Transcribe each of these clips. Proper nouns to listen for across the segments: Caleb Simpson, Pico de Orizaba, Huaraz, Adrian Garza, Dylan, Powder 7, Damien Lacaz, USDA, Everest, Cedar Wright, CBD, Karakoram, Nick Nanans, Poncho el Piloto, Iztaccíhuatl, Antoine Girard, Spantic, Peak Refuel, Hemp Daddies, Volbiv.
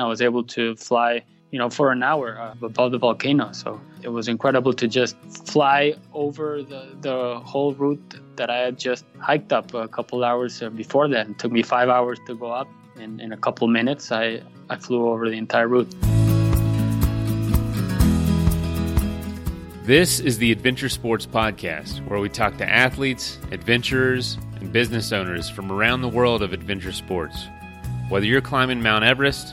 I was able to fly, for an hour above the volcano. So it was incredible to just fly over the whole route that I had just hiked up a couple hours before that. It took me 5 hours to go up. In a couple minutes, I flew over the entire route. This is the Adventure Sports Podcast, where we talk to athletes, adventurers, and business owners from around the world of adventure sports. Whether you're climbing Mount Everest,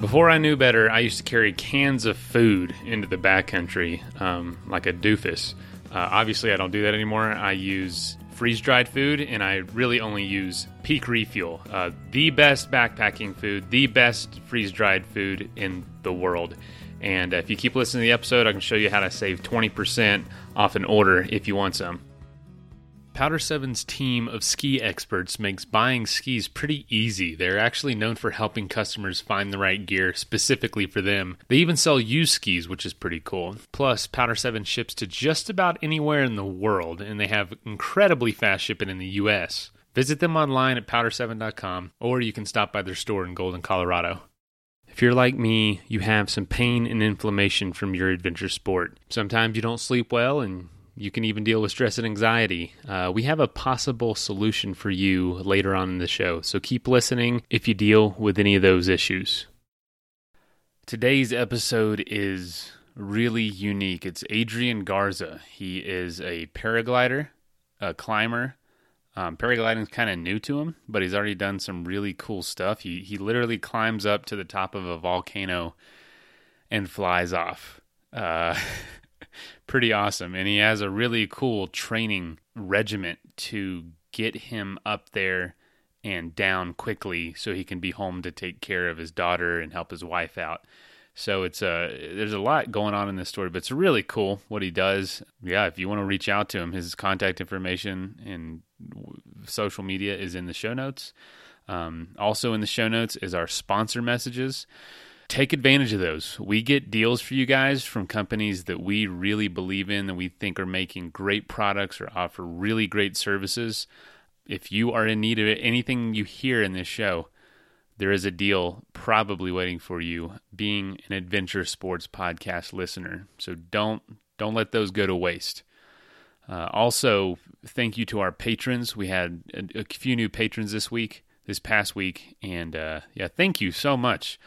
Before I knew better, I used to carry cans of food into the backcountry like a doofus. Obviously, I don't do that anymore. I use freeze-dried food, and I really only use Peak Refuel, the best backpacking food, the best freeze-dried food in the world. And if you keep listening to the episode, I can show you how to save 20% off an order if you want some. Powder 7's team of ski experts makes buying skis pretty easy. They're actually known for helping customers find the right gear specifically for them. They even sell used skis, which is pretty cool. Plus, Powder 7 ships to just about anywhere in the world, and they have incredibly fast shipping in the U.S. Visit them online at powder7.com, or you can stop by their store in Golden, Colorado. If you're like me, you have some pain and inflammation from your adventure sport. Sometimes you don't sleep well, and you can even deal with stress and anxiety. We have a possible solution for you later on in the show, so keep listening if you deal with any of those issues. Today's episode is really unique. It's Adrian Garza. He is a paraglider, a climber. Paragliding is kind of new to him, but he's already done some really cool stuff. He literally climbs up to the top of a volcano and flies off. Pretty awesome, and he has a really cool training regiment to get him up there and down quickly so he can be home to take care of his daughter and help his wife out. So there's a lot going on in this story, but it's really cool what he does. Yeah, if you want to reach out to him, his contact information and social media is in the show notes. Also in the show notes is our sponsor messages. Take advantage of those. We get deals for you guys from companies that we really believe in, that we think are making great products or offer really great services. If you are in need of anything you hear in this show, there is a deal probably waiting for you being an Adventure Sports Podcast listener. So don't let those go to waste. Also, thank you to our patrons. We had a few new patrons this past week. And thank you so much.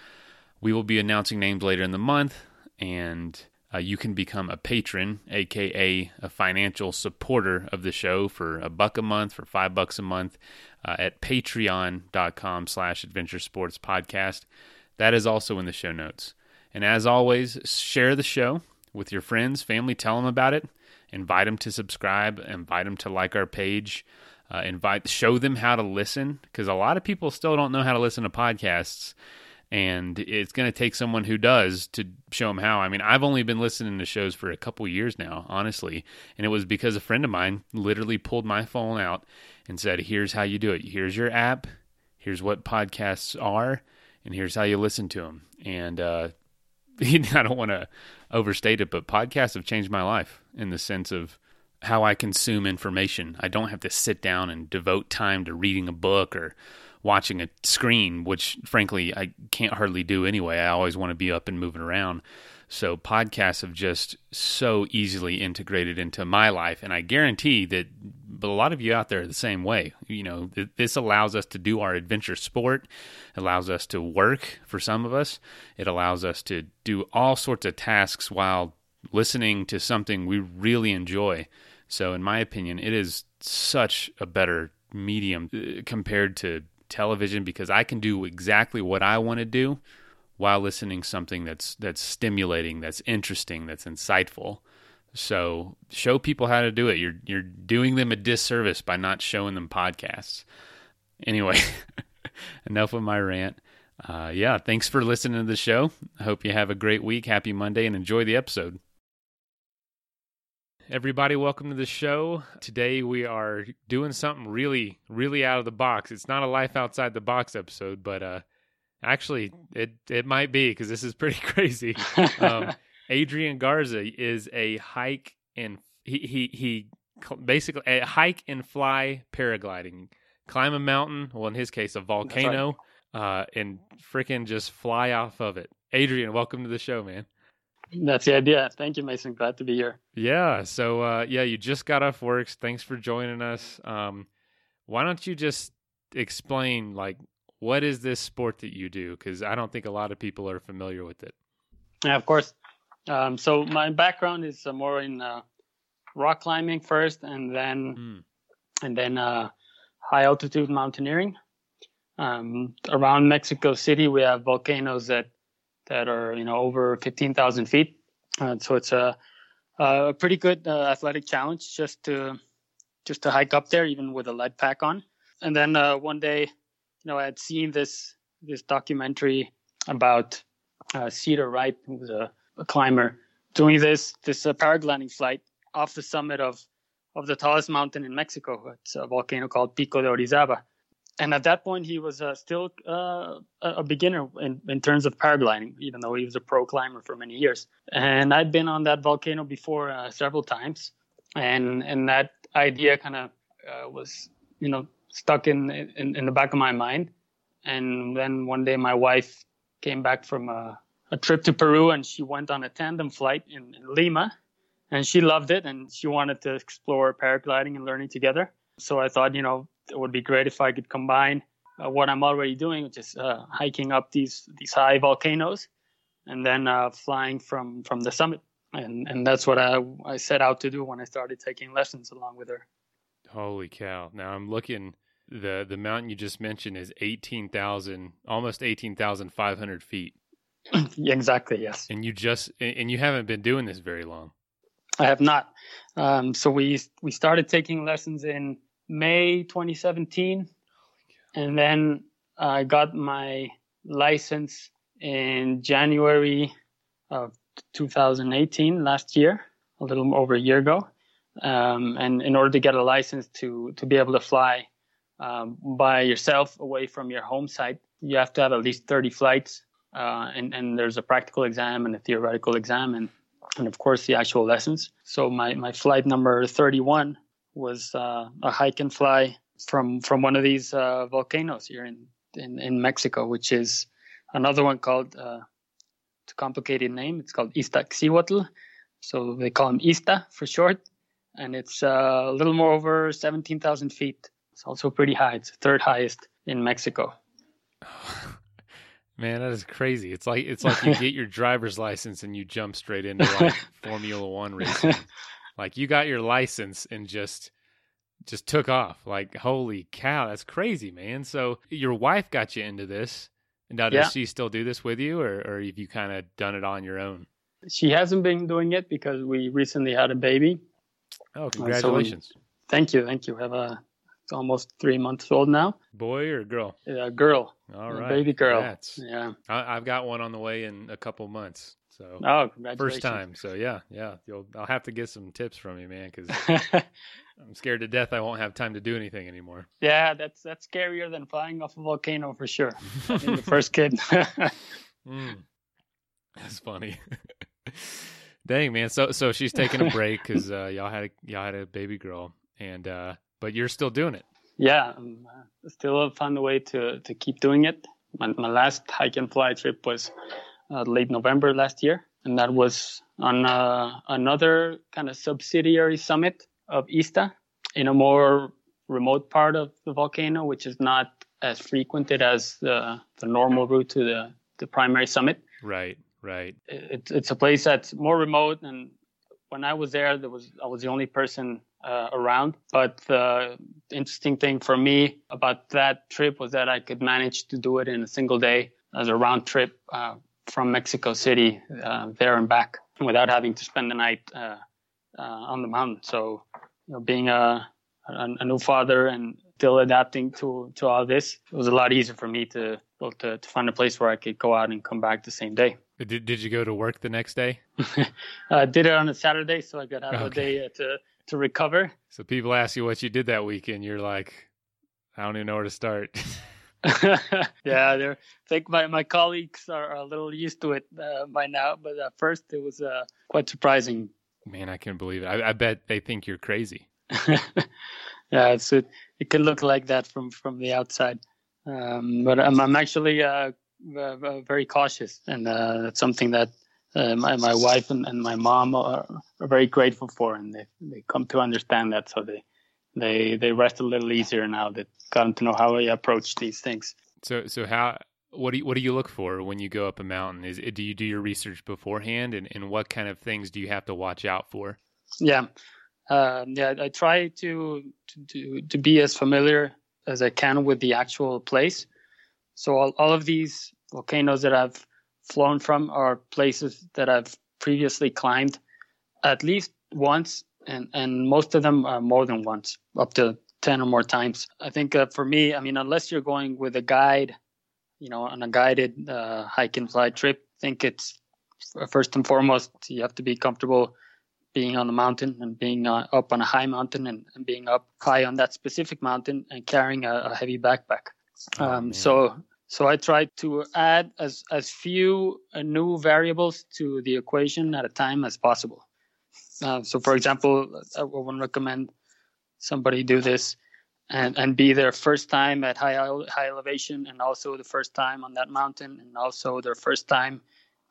We will be announcing names later in the month, and you can become a patron, aka a financial supporter of the show for $1 a month, for $5 a month, at patreon.com/adventuresportspodcast. That is also in the show notes. And as always, share the show with your friends, family, tell them about it, invite them to subscribe, invite them to like our page, show them how to listen, because a lot of people still don't know how to listen to podcasts. And it's going to take someone who does to show them how. I mean, I've only been listening to shows for a couple years now, honestly. And it was because a friend of mine literally pulled my phone out and said, here's how you do it. Here's your app. Here's what podcasts are. And here's how you listen to them. And I don't want to overstate it, but podcasts have changed my life in the sense of how I consume information. I don't have to sit down and devote time to reading a book or watching a screen, which frankly I can't hardly do anyway. I always want to be up and moving around. So podcasts have just so easily integrated into my life. And I guarantee that a lot of you out there are the same way. This allows us to do our adventure sport, allows us to work for some of us. It allows us to do all sorts of tasks while listening to something we really enjoy. So in my opinion, it is such a better medium compared to television, because I can do exactly what I want to do while listening something that's stimulating, that's interesting, that's insightful. So show people how to do it. You're doing them a disservice by not showing them podcasts. Anyway, enough of my rant. Yeah, thanks for listening to the show. I hope you have a great week. Happy Monday, and enjoy the episode. Everybody, welcome to the show. Today we are doing something really, really out of the box. It's not a Life Outside the Box episode, but actually it might be, because this is pretty crazy. Adrian Garza is a hike and he basically a hike and fly paragliding. Climb a mountain, well, in his case, a volcano. And freaking just fly off of it. Adrian, welcome to the show, man. That's the idea. Thank you, Mason. Glad to be here. Yeah. So, yeah, you just got off work. Thanks for joining us. Why don't you just explain, like, what is this sport that you do? Because I don't think a lot of people are familiar with it. Yeah, of course. So my background is more in rock climbing first, and then high altitude mountaineering. Around Mexico City, we have volcanoes that are, over 15,000 feet. So it's a pretty good athletic challenge just to hike up there, even with a light pack on. And then one day, I had seen this documentary about Cedar Wright, who was a climber, doing this paragliding flight off the summit of the tallest mountain in Mexico. It's a volcano called Pico de Orizaba. And at that point, he was still a beginner in terms of paragliding, even though he was a pro climber for many years. And I'd been on that volcano before several times, and that idea kind of was, stuck in the back of my mind. And then one day, my wife came back from a trip to Peru, and she went on a tandem flight in Lima, and she loved it, and she wanted to explore paragliding and learning together. So I thought, it would be great if I could combine what I'm already doing, which is hiking up these high volcanoes, and then flying from the summit. And that's what I set out to do when I started taking lessons along with her. Holy cow. Now I'm looking, the mountain you just mentioned is almost 18,500 feet. Exactly, yes. And you haven't been doing this very long. I have not. So we started taking lessons in May 2017, and then I got my license in January of 2018, last year, a little over a year ago. And in order to get a license to be able to fly by yourself away from your home site, you have to have at least 30 flights, and there's a practical exam and a theoretical exam, and of course the actual lessons. So my flight number 31 was a hike and fly from one of these volcanoes here in Mexico, which is another one called, it's a complicated name, it's called Iztaccíhuatl. So they call him Ista for short, and it's a little more over 17,000 feet. It's also pretty high. It's the third highest in Mexico. Man, that is crazy. It's like you get your driver's license and you jump straight into like Formula One racing. Like you got your license and just took off. Like, holy cow, that's crazy, man. So your wife got you into this. Now, does she still do this with you, or have you kind of done it on your own? She hasn't been doing it because we recently had a baby. Oh, congratulations. So thank you. We have it's almost 3 months old now. Boy or girl? Yeah, girl. All right. Baby girl. Congrats. Yeah. I've got one on the way in a couple months. So, congratulations. First time. So yeah. I'll have to get some tips from you, man, because I'm scared to death I won't have time to do anything anymore. Yeah, that's scarier than flying off a volcano for sure. I mean, the first kid. That's funny. Dang, man. So she's taking a break because y'all had a baby girl, and but you're still doing it. Yeah, I'm still found a way to keep doing it. My last hike and fly trip was late November last year, and that was on another kind of subsidiary summit of Ista in a more remote part of the volcano, which is not as frequented as the normal route to the primary summit. Right. It's a place that's more remote, and when I was there, I was the only person around. But the interesting thing for me about that trip was that I could manage to do it in a single day as a round trip from Mexico City there and back, without having to spend the night on the mountain. So, being a new father and still adapting to all this. It was a lot easier for me to find a place where I could go out and come back the same day. Did you go to work the next day? I did it on a Saturday, so I got out of the day to recover. So people ask you what you did that weekend. You're like, I don't even know where to start. Yeah, I think my colleagues are a little used to it by now, but at first it was quite surprising. Man, I can't believe it. I bet they think you're crazy. Yeah, it can look like that from the outside, but I'm actually very cautious, and that's something that my wife and my mom are very grateful for, and they come to understand that, so they rest a little easier now that gotten to know how I approach these things. So what do you look for when you go up a mountain? Do you do your research beforehand, and what kind of things do you have to watch out for? Yeah, I try to be as familiar as I can with the actual place. So all of these volcanoes that I've flown from are places that I've previously climbed at least once, and most of them are more than once, up to 10 or more times. I think for me, I mean, unless you're going with a guide, on a guided hike and fly trip, I think it's first and foremost, you have to be comfortable being on the mountain and being up on a high mountain and being up high on that specific mountain and carrying a heavy backpack. So I try to add as few new variables to the equation at a time as possible. So for example, I wouldn't recommend somebody do this and be their first time at high elevation, and also the first time on that mountain, and also their first time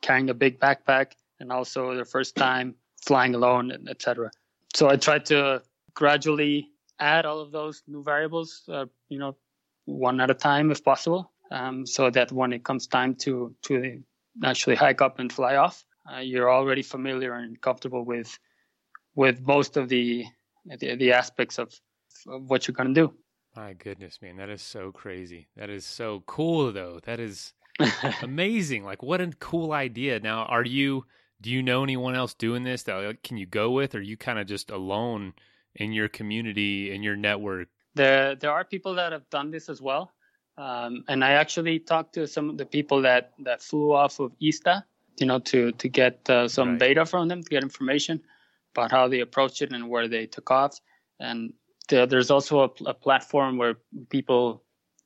carrying a big backpack, and also their first time flying alone, etc. So I try to gradually add all of those new variables, one at a time if possible, so that when it comes time to actually hike up and fly off, you're already familiar and comfortable with most of the aspects of what you're going to do. My goodness, man, that is so crazy. That is so cool, though. That is amazing. Like, what a cool idea. Now, do you know anyone else doing this that can you go with, or are you kind of just alone in your community, in your network? There are people that have done this as well. And I actually talked to some of the people that flew off of Izta, to get some data from them, to get information about how they approached it and where they took off. And there's also a platform where people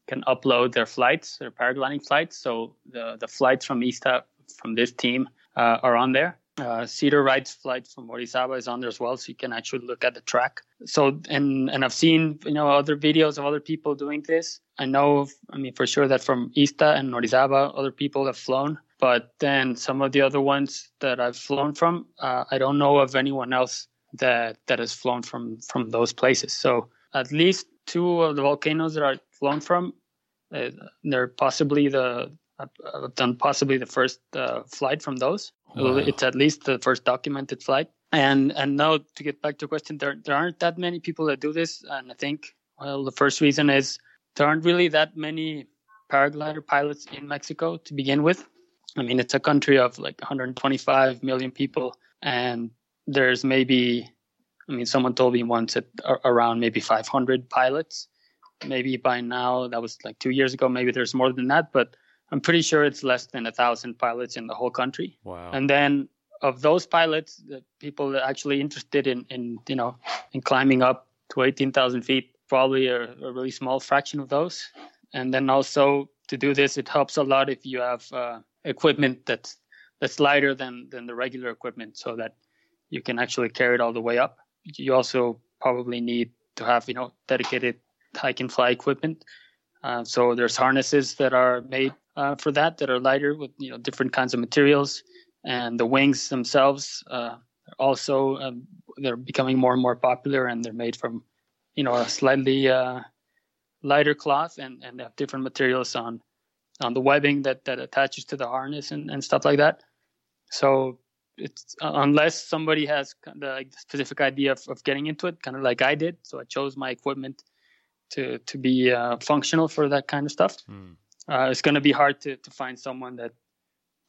can upload their flights, their paragliding flights. So the flights from Izta, from this team, are on there. Cedar Wright's flight from Orizaba is on there as well, so you can actually look at the track. So, and I've seen, other videos of other people doing this. I know, for sure that from Izta and Orizaba, other people have flown. But then some of the other ones that I've flown from, I don't know of anyone else that has flown from those places. So at least two of the volcanoes that I've flown from, they're possibly I've done possibly the first flight from those. Wow. It's at least the first documented flight. And now to get back to your question, there aren't that many people that do this. And I think, the first reason is there aren't really that many paraglider pilots in Mexico to begin with. It's a country of like 125 million people. And there's maybe, someone told me once that around maybe 500 pilots. Maybe by now, that was like 2 years ago, maybe there's more than that. But I'm pretty sure it's less than 1,000 pilots in the whole country. Wow. And then of those pilots, the people that are actually interested in climbing up to 18,000 feet, probably a really small fraction of those. And then also to do this, it helps a lot if you have equipment that's lighter than the regular equipment, so that you can actually carry it all the way up. You also probably need to have, dedicated hike and fly equipment. So there's harnesses that are made for that are lighter with different kinds of materials, and the wings themselves also they're becoming more and more popular, and they're made from a slightly lighter cloth, and they have different materials on the webbing that attaches to the harness and stuff like that. So it's unless somebody has the specific idea of getting into it, kind of like I did. So I chose my equipment to be functional for that kind of stuff. It's going to be hard to find someone that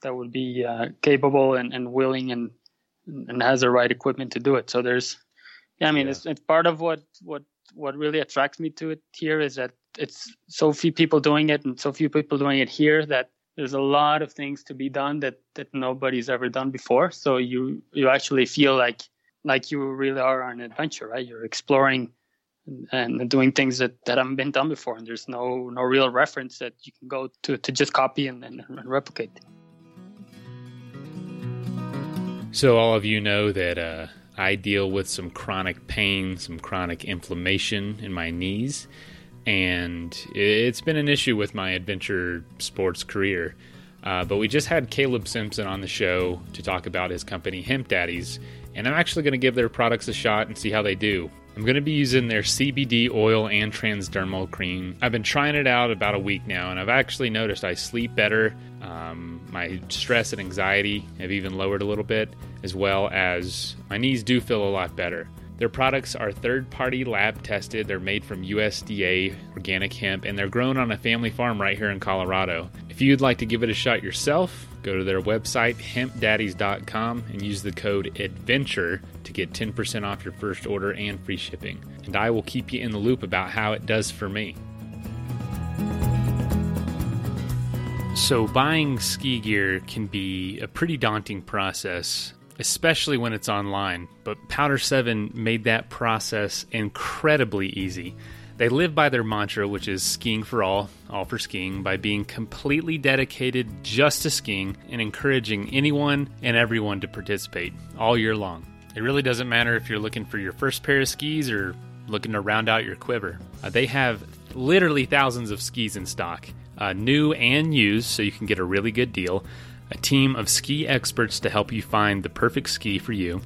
would be capable and willing and has the right equipment to do it. So there's Yeah, I mean, it's part of what really attracts me to it here is that it's so few people doing it, and so few people doing it here that there's a lot of things to be done that nobody's ever done before. So you actually feel like you really are on an adventure, right? You're exploring and doing things that haven't been done before, and there's no real reference that you can go to just copy and replicate. So all of you know that I deal with some chronic pain, some chronic inflammation in my knees, and it's been an issue with my adventure sports career. But we just had Caleb Simpson on the show to talk about his company, Hemp Daddies, and I'm actually going to give their products a shot and see how they do. I'm going to be using their CBD oil and transdermal cream. I've been trying it out about a week now, and I've actually noticed I sleep better. My stress and anxiety have even lowered a little bit, as well as my knees do feel a lot better. Their products are third-party lab tested. They're made from USDA organic hemp, and they're grown on a family farm right here in Colorado. If you'd like to give it a shot yourself, go to their website, hempdaddies.com, and use the code ADVENTURE to get 10% off your first order and free shipping. And I will keep you in the loop about how it does for me. So buying ski gear can be a pretty daunting process, especially when it's online, but Powder 7 made that process incredibly easy. They live by their mantra, which is skiing for all for skiing, by being completely dedicated just to skiing and encouraging anyone and everyone to participate all year long. It really doesn't matter if you're looking for your first pair of skis or looking to round out your quiver. They have literally thousands of skis in stock, new and used, so you can get a really good deal, a team of ski experts to help you find the perfect ski for you,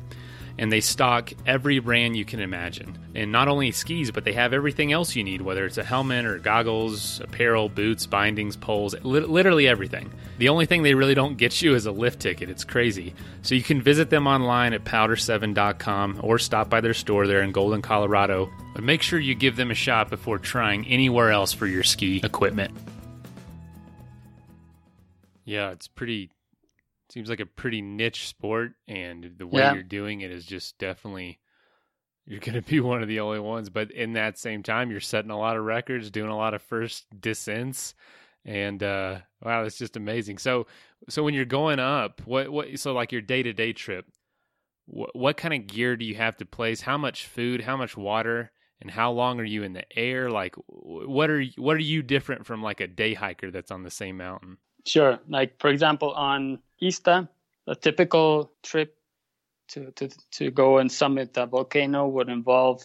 and they stock every brand you can imagine. And not only skis, but they have everything else you need, whether it's a helmet or goggles, apparel, boots, bindings, poles, literally everything. The only thing they really don't get you is a lift ticket. It's crazy. So you can visit them online at powder7.com or stop by their store there in Golden, Colorado. But make sure you give them a shot before trying anywhere else for your ski equipment. Yeah, it's pretty... Seems like a pretty niche sport, and the way you're doing it is just definitely, you're going to be one of the only ones. But in that same time, you're setting a lot of records, doing a lot of first descents, and wow, that's just amazing. So when you're going up, so like your day-to-day trip, what kind of gear do you have to place? How much food? How much water? And how long are you in the air? Like, what are you different from like a day hiker that's on the same mountain? Sure. Like, for example, on Izta, a typical trip to go and summit a volcano would involve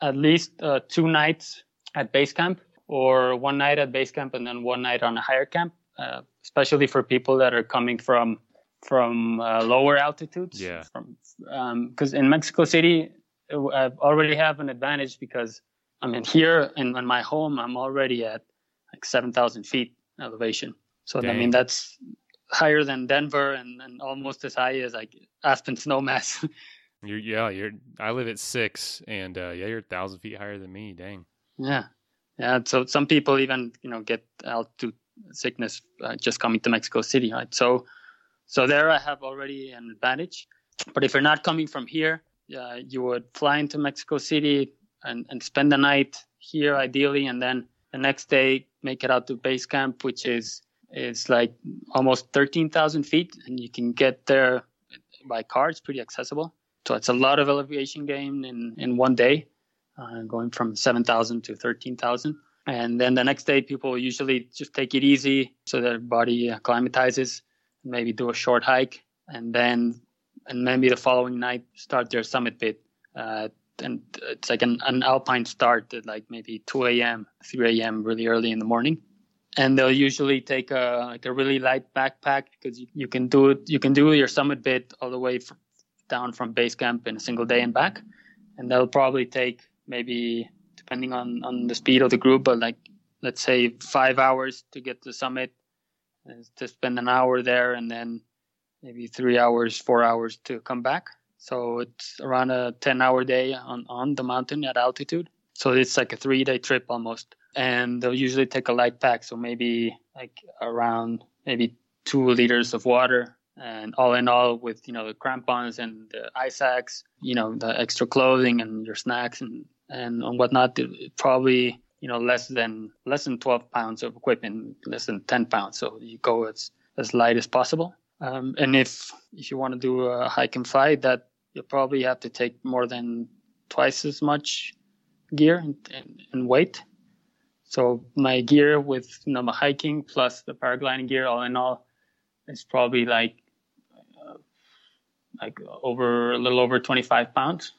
at least 2 nights at base camp, or 1 night at base camp and then 1 night on a higher camp, especially for people that are coming from lower altitudes. Yeah. Because in Mexico City, I already have an advantage because I'm in here and in my home, I'm already at like 7,000 feet elevation. So, dang. I mean, that's higher than Denver and almost as high as like Aspen Snowmass. I live at 6 and you're 1,000 feet higher than me. Dang. Yeah. Yeah. So some people even, get altitude sickness just coming to Mexico City. Right. So there I have already an advantage, but if you're not coming from here, you would fly into Mexico City and spend the night here ideally. And then the next day make it out to base camp, which is, it's like almost 13,000 feet, and you can get there by car. It's pretty accessible. So it's a lot of elevation gain in 1 day, going from 7,000 to 13,000. And then the next day, people usually just take it easy so their body acclimatizes, maybe do a short hike, and maybe the following night start their summit bit. And it's like an alpine start at like maybe 2 a.m., 3 a.m., really early in the morning. And they'll usually take a really light backpack because you can do your summit bit all the way down from base camp in a single day and back. And they'll probably take maybe, depending on the speed of the group, but like, let's say 5 hours to get to the summit, to spend an hour there, and then maybe 3 hours, 4 hours to come back. So it's around a 10-hour day on the mountain at altitude. So it's like a 3-day trip almost. And they'll usually take a light pack, so maybe 2 liters of water And all in all, with, you know, the crampons and the ice sacks, you know, the extra clothing and your snacks and whatnot, probably, you know, less than 12 pounds of equipment, less than 10 pounds. So you go as light as possible. And if you want to do a hike and fly, that you'll probably have to take more than twice as much gear and weight. So my gear with, you know, my hiking plus the paragliding gear, all in all, it's probably like over a little over 25 pounds.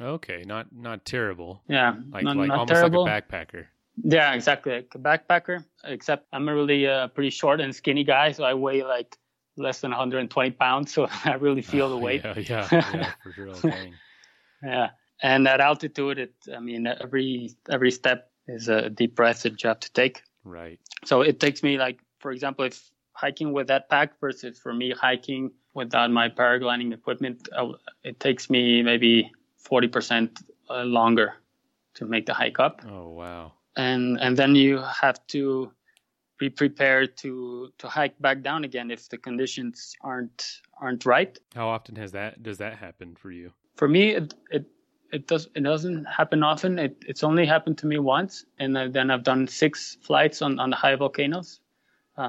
Okay, not terrible. Yeah, not almost terrible. Like a backpacker. Yeah, exactly, like a backpacker. Except I'm a really pretty short and skinny guy, so I weigh like less than 120 pounds, so I really feel the weight. Yeah, for sure. Okay. Yeah, and at altitude, every step is a deep breath that you have to take. Right. So it takes me, like, for example, if hiking with that pack versus for me hiking without my paragliding equipment, it takes me maybe 40% longer to make the hike up. Oh, wow. And then you have to be prepared to hike back down again if the conditions aren't right. How often does that happen for you? For me, it doesn't happen often. It's only happened to me once, and then I've done 6 flights on the high volcanoes.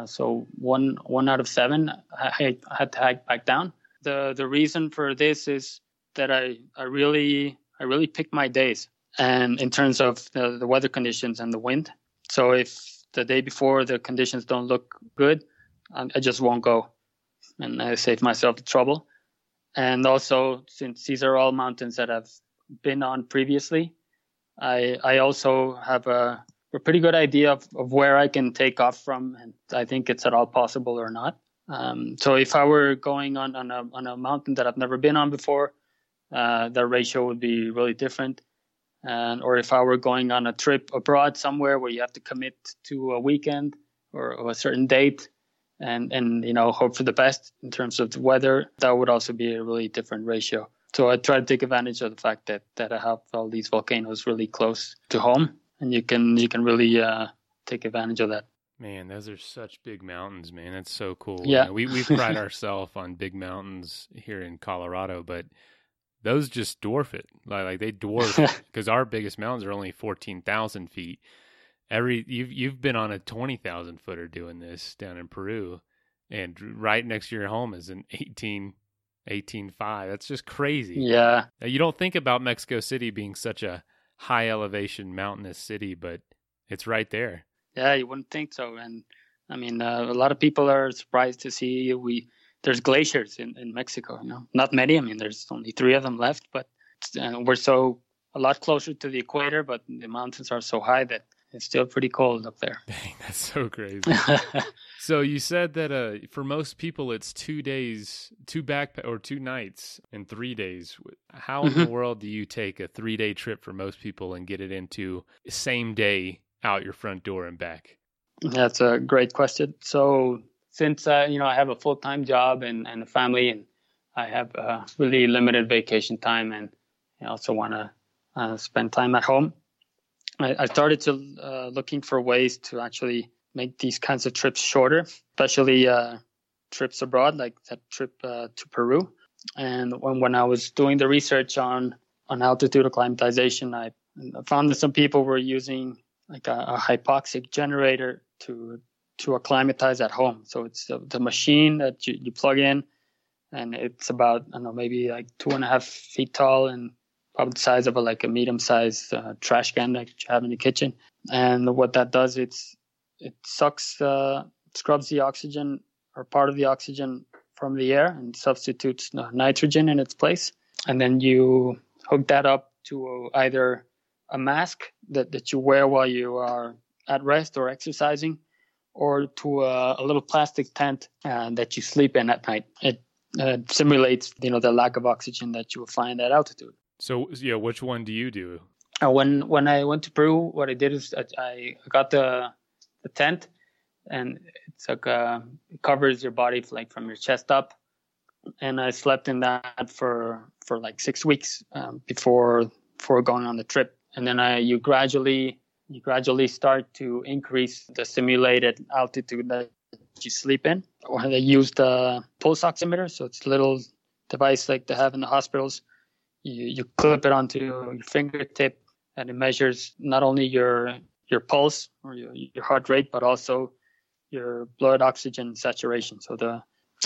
So one out of 7, I had to hike back down. The reason for this is that I really pick my days, and in terms of the weather conditions and the wind. So if the day before the conditions don't look good, I just won't go, and I save myself the trouble. And also, since these are all mountains that I've been on previously, I also have a pretty good idea of where I can take off from, and I think it's at all possible or not. So if I were going on a mountain that I've never been on before, the ratio would be really different. Or if I were going on a trip abroad somewhere where you have to commit to a weekend or a certain date and you know, hope for the best in terms of the weather, that would also be a really different ratio. So I try to take advantage of the fact that I have all these volcanoes really close to home. And you can really take advantage of that. Man, those are such big mountains, man. That's so cool. Yeah. You know, we pride ourselves on big mountains here in Colorado, but those just dwarf it. Like they dwarf it, because our biggest mountains are only 14,000 feet. You've been on a 20,000 footer doing this down in Peru, and right next to your home is an 18.5. That's just crazy. Yeah. Now, you don't think about Mexico City being such a high elevation mountainous city, but it's right there. Yeah, you wouldn't think so. And I mean, a lot of people are surprised to see there's glaciers in Mexico, you know, not many. I mean, there's only 3 of them left, but we're so a lot closer to the equator, but the mountains are so high that it's still pretty cold up there. Dang, that's so crazy. So you said that for most people, it's 2 nights and 3 days. How in the world do you take a 3-day trip for most people and get it into same day out your front door and back? That's a great question. So since, you know, I have a full-time job and a family, and I have really limited vacation time, and I also want to spend time at home, I started to looking for ways to actually make these kinds of trips shorter, especially trips abroad, like that trip to Peru. And when I was doing the research on altitude acclimatization, I found that some people were using like a hypoxic generator to acclimatize at home. So it's the machine that you plug in, and it's about, I don't know, maybe like 2.5 feet tall, and probably the size of a medium-sized trash can that you have in the kitchen. And what that does, it sucks, scrubs the oxygen or part of the oxygen from the air and substitutes nitrogen in its place. And then you hook that up to either a mask that you wear while you are at rest or exercising, or to a little plastic tent that you sleep in at night. It simulates, you know, the lack of oxygen that you will find at altitude. So, yeah, which one do you do? When I went to Peru, what I did is I got the tent, and it's like it covers your body from your chest up, and I slept in that for 6 weeks before going on the trip. And then you gradually start to increase the simulated altitude that you sleep in, or they use the pulse oximeter. So it's a little device like they have in the hospitals. You clip it onto your fingertip, and it measures not only your pulse or your heart rate, but also your blood oxygen saturation. So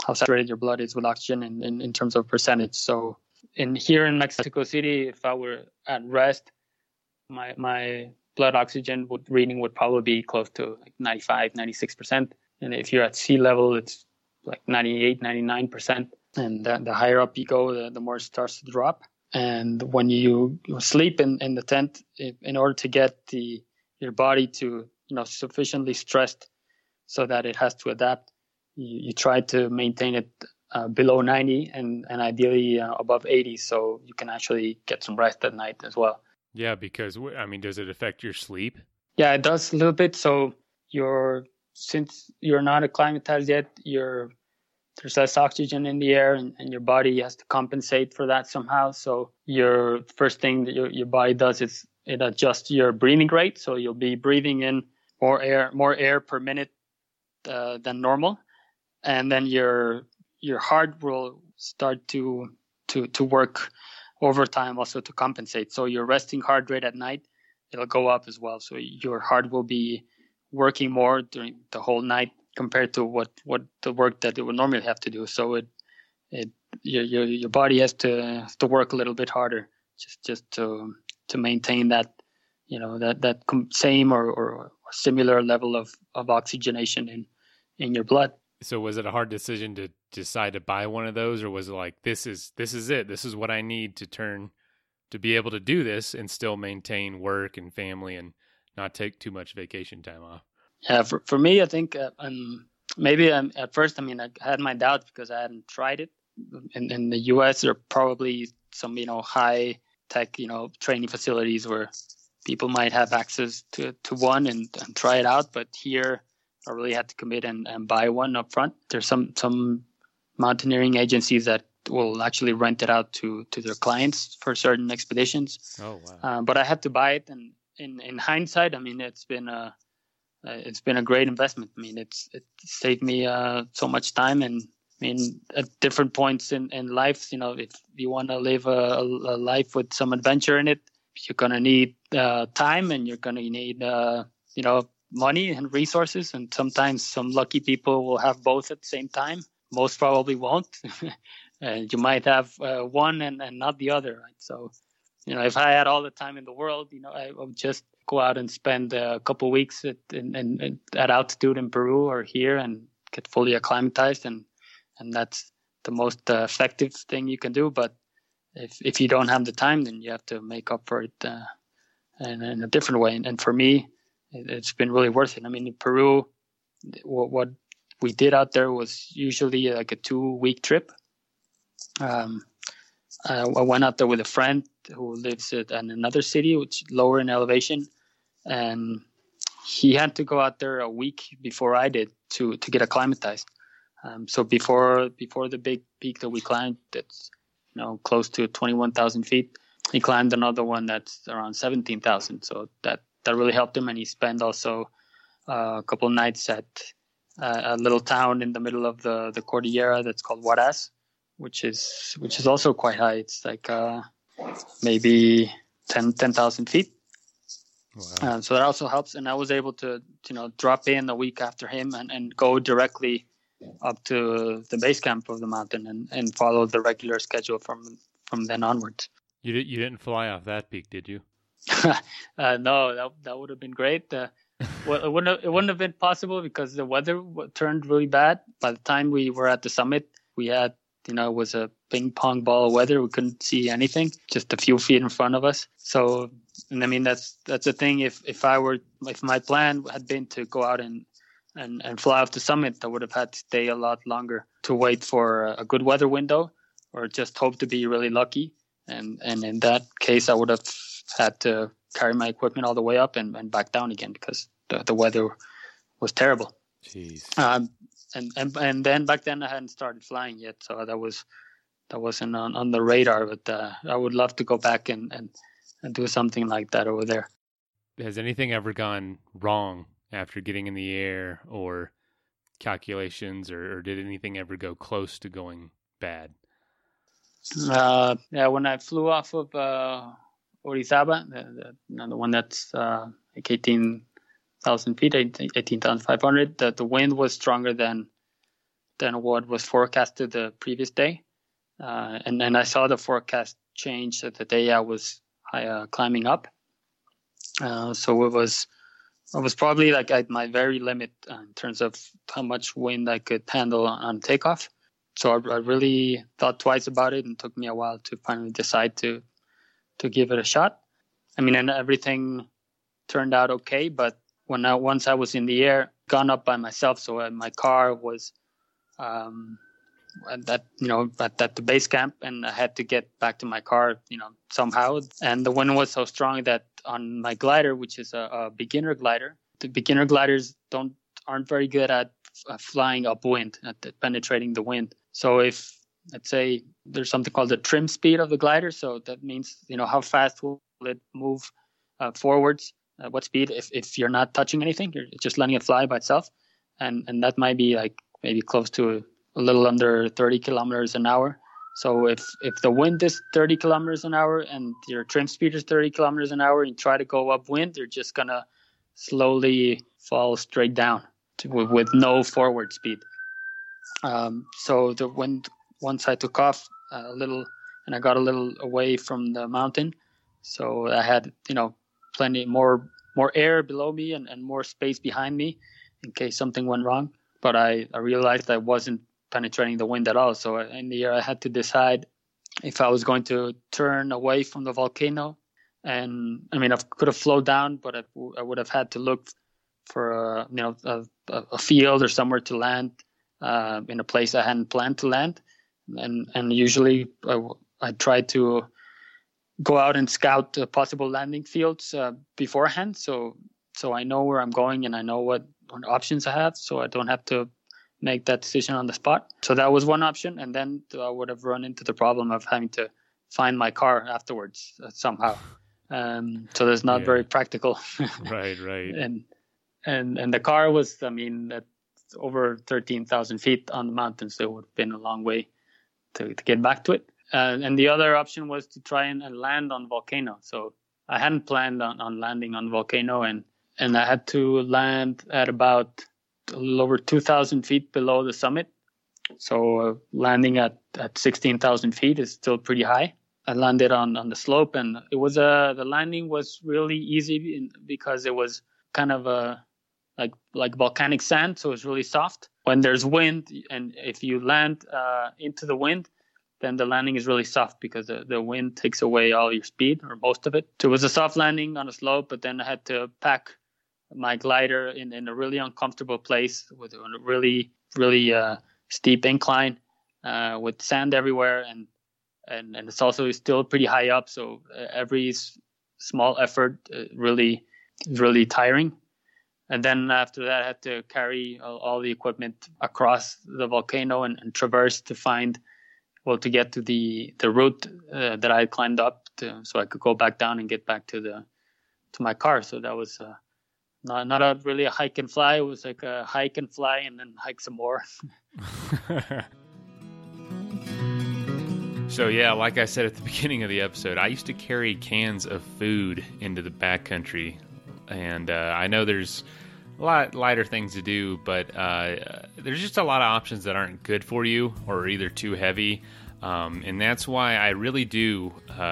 how saturated your blood is with oxygen in terms of percentage. So here in Mexico City, if I were at rest, my blood oxygen reading would probably be close to like 95, 96%. And if you're at sea level, it's like 98, 99%. And the higher up you go, the more it starts to drop. And when you sleep in the tent, in order to get your body to, sufficiently stressed so that it has to adapt, you try to maintain it below 90 and ideally above 80, so you can actually get some rest at night as well. Yeah, because, does it affect your sleep? Yeah, it does a little bit. So since you're not acclimatized yet, there's less oxygen in the air, and your body has to compensate for that somehow. So your first thing that your body does is it adjusts your breathing rate. So you'll be breathing in more air per minute than normal, and then your heart will start to work overtime also to compensate. So your resting heart rate at night, it'll go up as well. So your heart will be working more during the whole night compared to what the work that it would normally have to do. So your body has to work a little bit harder just to maintain that, that same or similar level of oxygenation in your blood. So was it a hard decision to decide to buy one of those, or was it like, this is it, this is what I need to be able to do this and still maintain work and family and not take too much vacation time off? Yeah, for me, I think at first, I had my doubts because I hadn't tried it. In the U.S., there are probably some, high tech, training facilities where people might have access to one and try it out. But here, I really had to commit and buy one up front. There's some mountaineering agencies that will actually rent it out to their clients for certain expeditions. Oh, wow. But I had to buy it. And in hindsight, it's been a great investment. It saved me so much time. And at different points in life, if you want to live a life with some adventure in it, you're going to need time, and you're going to need, money and resources. And sometimes some lucky people will have both at the same time. Most probably won't. You might have one and not the other. Right? So, if I had all the time in the world, I would just go out and spend a couple of weeks at altitude in Peru or here and get fully acclimatized. And that's the most effective thing you can do. But if you don't have the time, then you have to make up for it in a different way. And for me, it's been really worth it. In Peru, what we did out there was usually like a 2-week trip. I went out there with a friend who lives in another city, which is lower in elevation. And he had to go out there a week before I did to get acclimatized. So before the big peak that we climbed, that's close to 21,000 feet, he climbed another one that's around 17,000. So that really helped him. And he spent also a couple of nights at a little town in the middle of the Cordillera that's called Huaraz, which is also quite high. It's like maybe 10,000 feet. Wow. So that also helps. And I was able to, drop in a week after him and go directly up to the base camp of the mountain and follow the regular schedule from then onwards. You didn't fly off that peak, did you? No, that would have been great. Well, it wouldn't have been possible because the weather turned really bad. By the time we were at the summit, we had, it was a ping pong ball of weather. We couldn't see anything, just a few feet in front of us. So, and that's the thing. If my plan had been to go out and fly off the summit, I would have had to stay a lot longer to wait for a good weather window, or just hope to be really lucky. And in that case, I would have had to carry my equipment all the way up and back down again because the weather was terrible. Jeez. And then back then I hadn't started flying yet, so that wasn't on the radar. But I would love to go back and do something like that over there. Has anything ever gone wrong after getting in the air, or calculations, or did anything ever go close to going bad? Yeah, when I flew off of Orizaba, the one that's like 18,000 feet, 18,500, the wind was stronger than what was forecasted the previous day. And then I saw the forecast change the day I was climbing up. So I was probably like at my very limit in terms of how much wind I could handle on takeoff. So I really thought twice about it, and it took me a while to finally decide to give it a shot. I mean, and everything turned out okay, but once I was in the air, gone up by myself, so my car was at the base camp, and I had to get back to my car, somehow. And the wind was so strong that on my glider, which is a beginner glider, the beginner gliders aren't very good at flying upwind, at penetrating the wind. So if, let's say, there's something called the trim speed of the glider, so that means, how fast will it move forwards, what speed, if you're not touching anything, you're just letting it fly by itself. And that might be like maybe close to a little under 30 kilometers an hour. So if the wind is 30 kilometers an hour and your trim speed is 30 kilometers an hour and you try to go upwind, you're just going to slowly fall straight down with no forward speed. So the wind, once I took off a little and I got a little away from the mountain, so I had, plenty more air below me and more space behind me in case something went wrong. But I realized I wasn't penetrating the wind at all. So in the air, I had to decide if I was going to turn away from the volcano. And I mean, I could have flowed down, but I would have had to look for a field or somewhere to land in a place I hadn't planned to land. And usually I try to go out and scout possible landing fields beforehand. So I know where I'm going and I know what options I have, so I don't have to make that decision on the spot. So that was one option, and then I would have run into the problem of having to find my car afterwards somehow. So that's not very practical. Right. And the car was, at over 13,000 feet on the mountain, so it would have been a long way to get back to it. And the other option was to try and land on volcano. So I hadn't planned on landing on volcano, and I had to land at about a little over 2,000 feet below the summit. So landing at 16,000 feet is still pretty high. I landed on the slope, and it was the landing was really easy because it was kind of like volcanic sand, so it's really soft. When there's wind, and if you land into the wind, then the landing is really soft because the wind takes away all your speed, or most of it. So it was a soft landing on a slope, but then I had to pack my glider in a really uncomfortable place with a really, really steep incline with sand everywhere. And it's also still pretty high up. So every small effort really tiring. And then after that, I had to carry all the equipment across the volcano and traverse to get to the route that I had climbed up to, so I could go back down and get back to my car. So that was not really a hike and fly. It was like a hike and fly and then hike some more. So yeah, like I said at the beginning of the episode, I used to carry cans of food into the backcountry. And I know there's a lot lighter things to do, but there's just a lot of options that aren't good for you or are either too heavy. And that's why I really do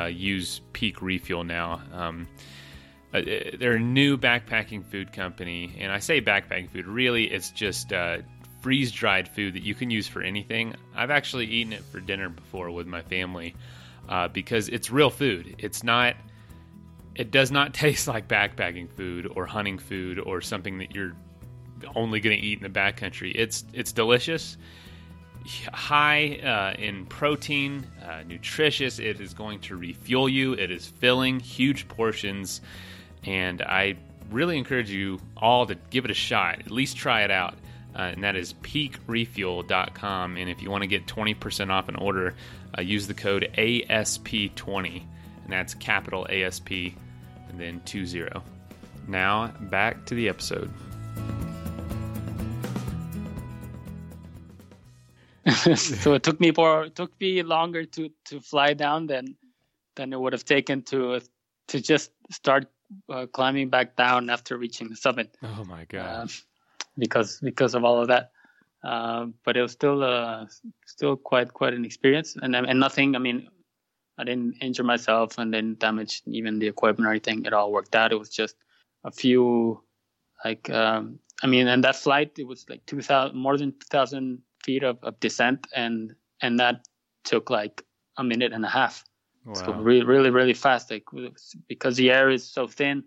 use Peak Refuel now. They're a new backpacking food company, and I say backpacking food, really it's just freeze-dried food that you can use for anything. I've actually eaten it for dinner before with my family because it's real food. It does not taste like backpacking food or hunting food or something that you're only going to eat in the backcountry. It's delicious, high in protein, nutritious. It is going to refuel you. It is filling, huge portions, and I really encourage you all to give it a shot. At least try it out, and that is peakrefuel.com. And if you want to get 20% off an order, use the code ASP20, and that's capital ASP and then 20. Now back to the episode. So it took me longer to fly down than it would have taken to just start climbing back down after reaching the summit. Oh my God! Because of all of that, but it was still quite an experience, and nothing. I mean, I didn't injure myself and didn't damage even the equipment or anything. It all worked out. It was just a few, and that flight, it was like 2,000, more than 2,000 feet of descent. And that took like a minute and a half. Wow. So really, really fast. Like, because the air is so thin,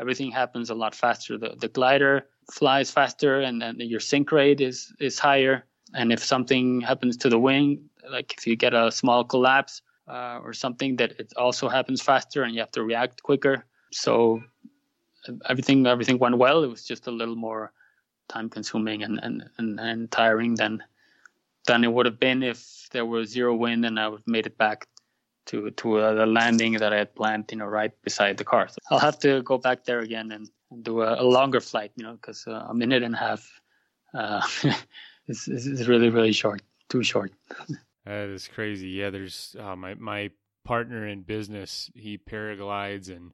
everything happens a lot faster. The glider flies faster and your sink rate is higher. And if something happens to the wing, like if you get a small collapse, or something, that it also happens faster and you have to react quicker. So everything went well. It was just a little more time consuming and tiring than it would have been if there was zero wind and I would have made it back to the landing that I had planned, right beside the car. So I'll have to go back there again and do a longer flight, because a minute and a half is really, really short, too short. That is crazy. Yeah, there's my partner in business, he paraglides, and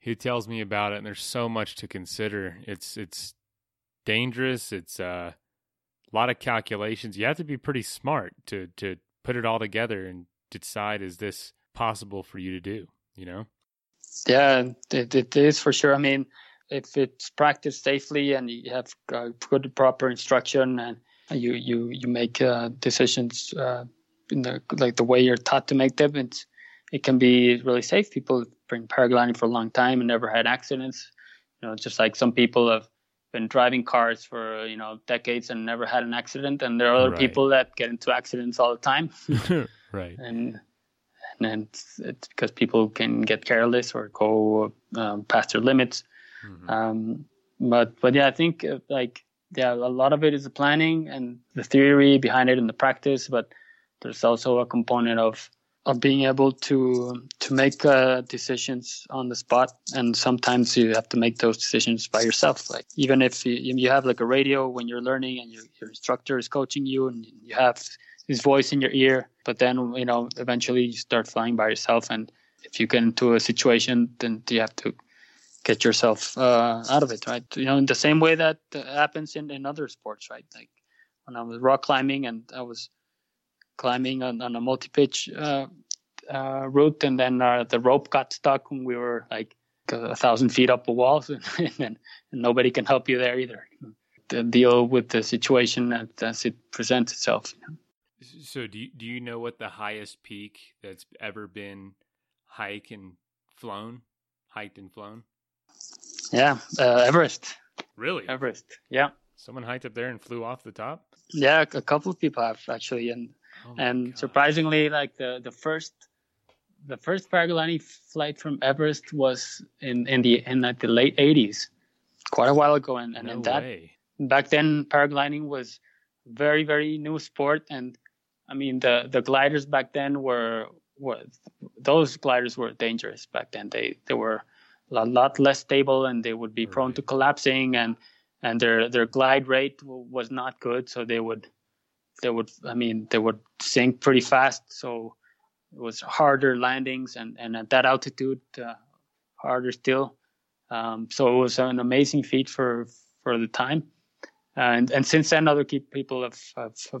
he tells me about it, and there's so much to consider. It's dangerous. It's a lot of calculations. You have to be pretty smart to put it all together and decide, is this possible for you to do, Yeah, it is for sure. I mean, if it's practiced safely and you have good proper instruction and you make decisions the way you're taught to make them, it can be really safe. People have been paragliding for a long time and never had accidents. Just like some people have been driving cars for decades and never had an accident, and there are other people that get into accidents all the time. Right. And it's because people can get careless or go past their limits. Mm-hmm. But yeah, I think a lot of it is the planning and the theory behind it and the practice, but there's also a component of being able to make decisions on the spot. And sometimes you have to make those decisions by yourself. Like, even if you have a radio when you're learning and your instructor is coaching you and you have his voice in your ear, but then, eventually you start flying by yourself. And if you get into a situation, then you have to get yourself out of it, right? In the same way that happens in other sports, right? Like when I was rock climbing and I was climbing on a multi-pitch route, and then the rope got stuck and we were 1,000 feet up a wall, and nobody can help you there either. To deal with the situation as it presents itself. So do you know what the highest peak that's ever been hiked and flown? Yeah, Everest. Really? Everest, yeah. Someone hiked up there and flew off the top? Yeah, a couple of people have actually, and surprisingly, the first paragliding flight from Everest was in the late 80s, quite a while ago, back then paragliding was very, very new sport, and I mean the gliders back then were dangerous back then. They were a lot less stable, and they would be prone to collapsing, and their glide rate was not good. So they would sink pretty fast. So it was harder landings, and at that altitude, harder still. So it was an amazing feat for the time. And since then, other people have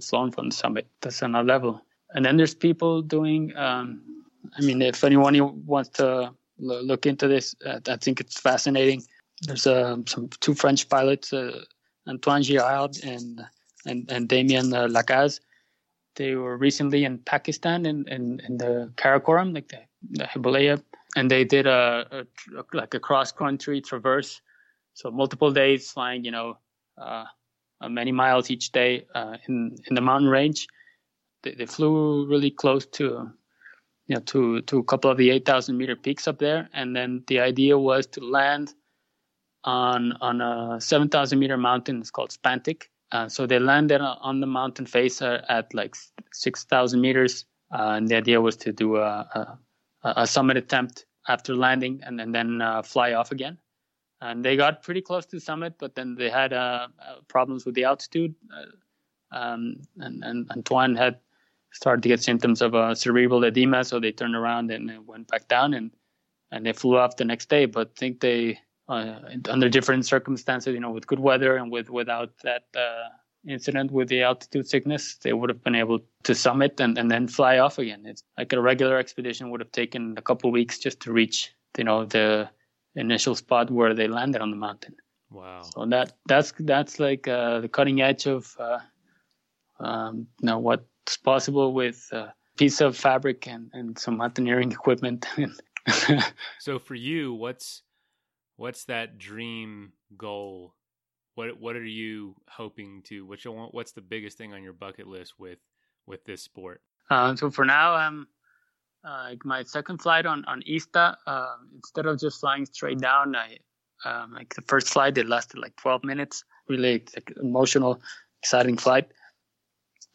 flown from the summit. That's another level. And then there's people doing, if anyone wants to look into this, I think it's fascinating. There's two French pilots, Antoine Girard and Damien Lacaz. They were recently in Pakistan in the Karakoram, the Himalaya, and they did a cross country traverse, so multiple days flying, many miles each day in the mountain range. They flew really close to a couple of the 8,000-meter peaks up there, and then the idea was to land on a 7,000-meter mountain. It's called Spantic. So they landed on the mountain face at 6,000 meters, and the idea was to do a summit attempt after landing, and then fly off again. And they got pretty close to the summit, but then they had problems with the altitude. And Antoine had started to get symptoms of a cerebral edema, so they turned around and went back down, and they flew off the next day. But I think they, under different circumstances, you know, with good weather and without that incident with the altitude sickness, they would have been able to summit and then fly off again. It's like a regular expedition would have taken a couple of weeks just to reach, you know, the initial spot where they landed on the mountain. Wow! So that's like the cutting edge of you know, what's possible with a piece of fabric and some mountaineering equipment. So for you, what's that dream goal? What are you hoping to? What's the biggest thing on your bucket list with this sport? So for now, my second flight on Izta, instead of just flying straight down, I the first flight, it lasted like 12 minutes. Really emotional, exciting flight,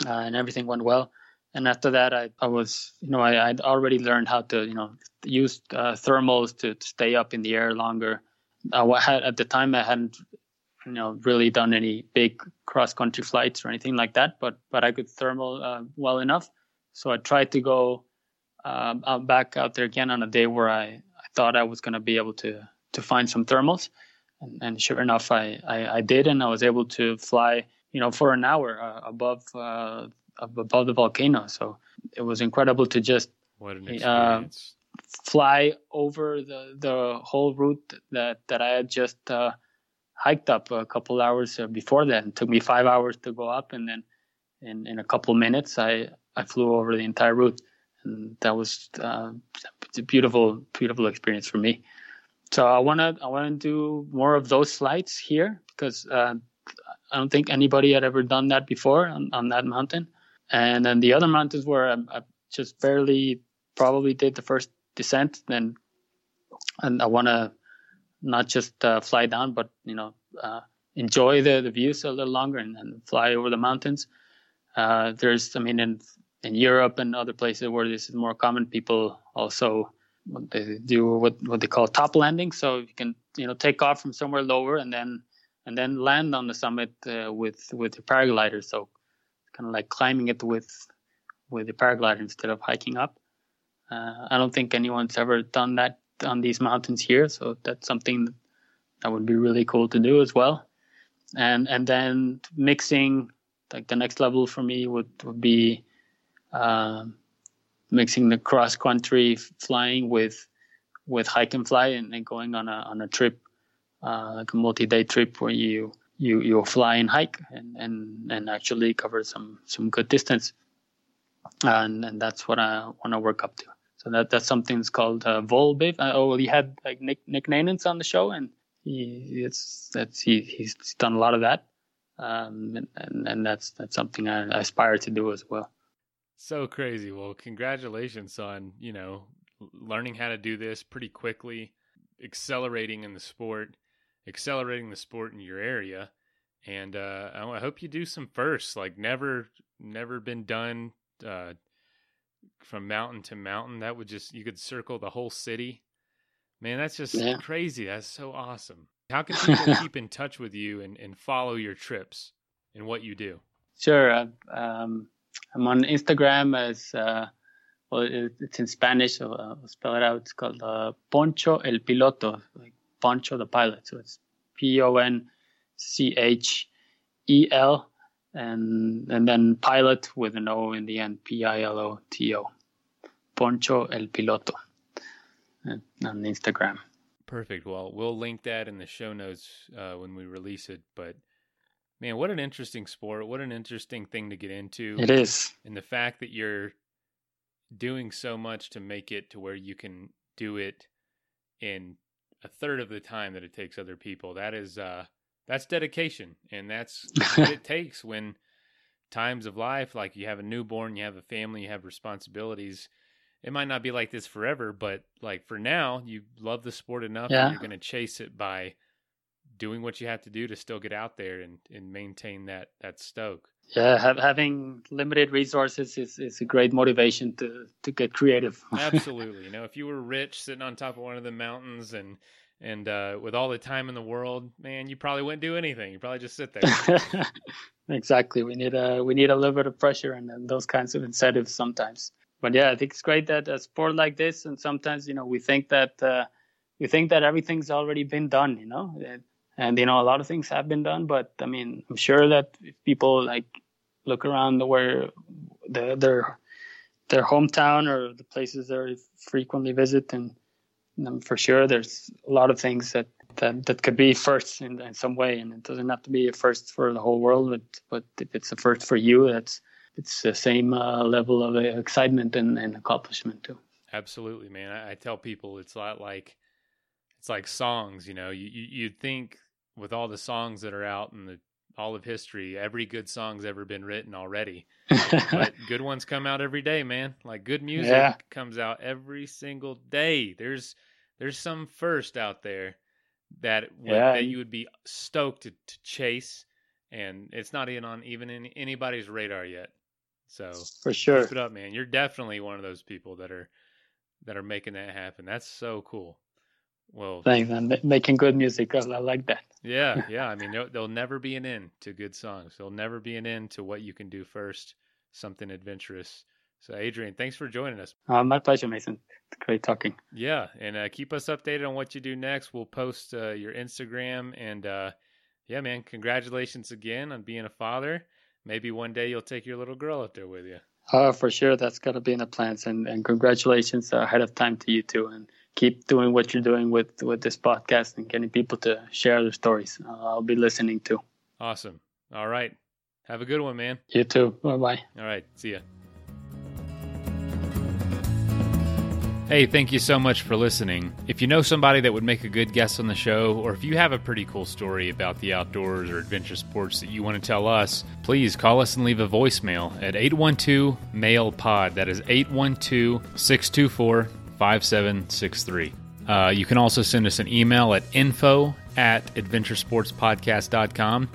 and everything went well. And after that, I was, you know, I'd already learned how to, you know, use thermals to stay up in the air longer. At the time, I hadn't, you know, really done any big cross-country flights or anything like that, but I could thermal well enough. So I tried to go back out there again on a day where I thought I was going to be able to find some thermals, and sure enough, I did, and I was able to fly, you know, for an hour above the volcano. So it was incredible to just fly over the whole route that I had just hiked up a couple hours before that. It took me 5 hours to go up, and then in a couple minutes I flew over the entire route, and that was a beautiful experience for me. So I want to do more of those flights here, because I don't think anybody had ever done that before on that mountain. And then the other mountains where I just barely probably did the first descent, and I want to not just fly down, but, you know, enjoy the views a little longer and fly over the mountains. There's, I mean, in Europe and other places where this is more common, people also they do what they call top landing. So you can, you know, take off from somewhere lower and then land on the summit with your paraglider. So kind of like climbing it with the paraglider instead of hiking up. I don't think anyone's ever done that on these mountains here. So that's something that would be really cool to do as well. And then mixing, like the next level for me would be mixing the cross-country flying with hike and fly, and going on a trip, like a multi-day trip where you fly and hike and actually cover some good distance. And that's what I want to work up to. So that's something that's called Volbiv. We had like Nick Nanans on the show, and he's done a lot of that. And that's something I aspire to do as well. So crazy. Well, congratulations on, you know, learning how to do this pretty quickly, accelerating the sport in your area. And I hope you do some firsts, like never been done from mountain to mountain. That would you could circle the whole city. Man, that's just crazy. That's so awesome. How can people keep in touch with you and follow your trips and what you do? Sure. I'm on Instagram as, it's in Spanish, so I'll spell it out. It's called Poncho el Piloto, like Poncho the pilot. So it's Ponchel, and then pilot with an O in the end, Piloto. Poncho el Piloto on Instagram. Perfect. Well, we'll link that in the show notes when we release it, but... Man, what an interesting sport. What an interesting thing to get into. It is. And the fact that you're doing so much to make it to where you can do it in a third of the time that it takes other people, that is, that's dedication. And that's what it takes when times of life, like you have a newborn, you have a family, you have responsibilities. It might not be like this forever, but like for now, you love the sport enough that you're going to chase it by doing what you have to do to still get out there and maintain that stoke. Yeah, having limited resources is a great motivation to get creative. Absolutely. You know, if you were rich sitting on top of one of the mountains and And with all the time in the world, man, you probably wouldn't do anything. You probably just sit there. Exactly. We need a little bit of pressure and those kinds of incentives sometimes. But yeah, I think it's great that a sport like this, and sometimes, you know, we think that everything's already been done, you know, and, you know, a lot of things have been done. But I mean, I'm sure that if people like look around where their hometown or the places they frequently visit, and for sure there's a lot of things that could be first in some way. And it doesn't have to be a first for the whole world, but if it's a first for you, it's the same level of excitement and accomplishment too. Absolutely, man. I tell people it's a lot like, it's like songs, you know, you'd think with all the songs that are out in all of history, every good song's ever been written already, but good ones come out every day, man. Like good music comes out every single day. There's some first out there that you would be stoked to chase. And it's not even in anybody's radar yet. So for sure. Keep it up, man. You're definitely one of those people that are making that happen. That's so cool. Well, thanks, man. Making good music, I like that. Yeah, yeah. I mean, there'll never be an end to good songs. There'll never be an end to what you can do first, something adventurous. So, Adrian, thanks for joining us. My pleasure, Mason. It's great talking. Yeah, and keep us updated on what you do next. We'll post your Instagram, and yeah, man, congratulations again on being a father. Maybe one day you'll take your little girl out there with you. Oh, for sure. That's got to be in the plans. And congratulations ahead of time to you too. And keep doing what you're doing with this podcast and getting people to share their stories. I'll be listening too. Awesome. All right. Have a good one, man. You too. Bye-bye. All right. See ya. Hey, thank you so much for listening. If you know somebody that would make a good guest on the show, or if you have a pretty cool story about the outdoors or adventure sports that you want to tell us, please call us and leave a voicemail at 812-MAIL-POD. That is 812-624-5763. You can also send us an email at info@adventuresportspodcast.com.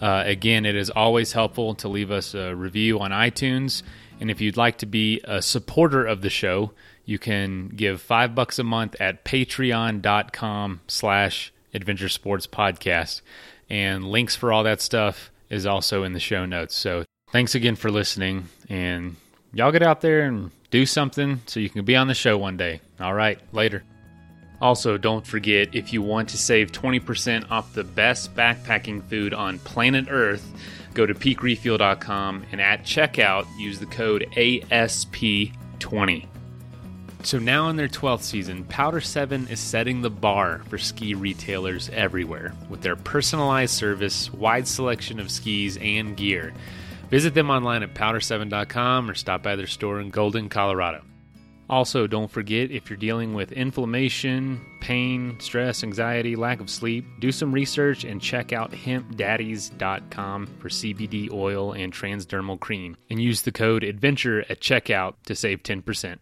Again, it is always helpful to leave us a review on iTunes. And if you'd like to be a supporter of the show, you can give $5 a month at patreon.com/adventuresportspodcast. And links for all that stuff is also in the show notes. So thanks again for listening. And y'all get out there and do something so you can be on the show one day. All right, later. Also, don't forget, if you want to save 20% off the best backpacking food on planet Earth, go to peakrefuel.com and at checkout, use the code ASP20. So now in their 12th season, Powder 7 is setting the bar for ski retailers everywhere with their personalized service, wide selection of skis and gear. Visit them online at powder7.com or stop by their store in Golden, Colorado. Also, don't forget, if you're dealing with inflammation, pain, stress, anxiety, lack of sleep, do some research and check out hempdaddies.com for CBD oil and transdermal cream. And use the code ADVENTURE at checkout to save 10%.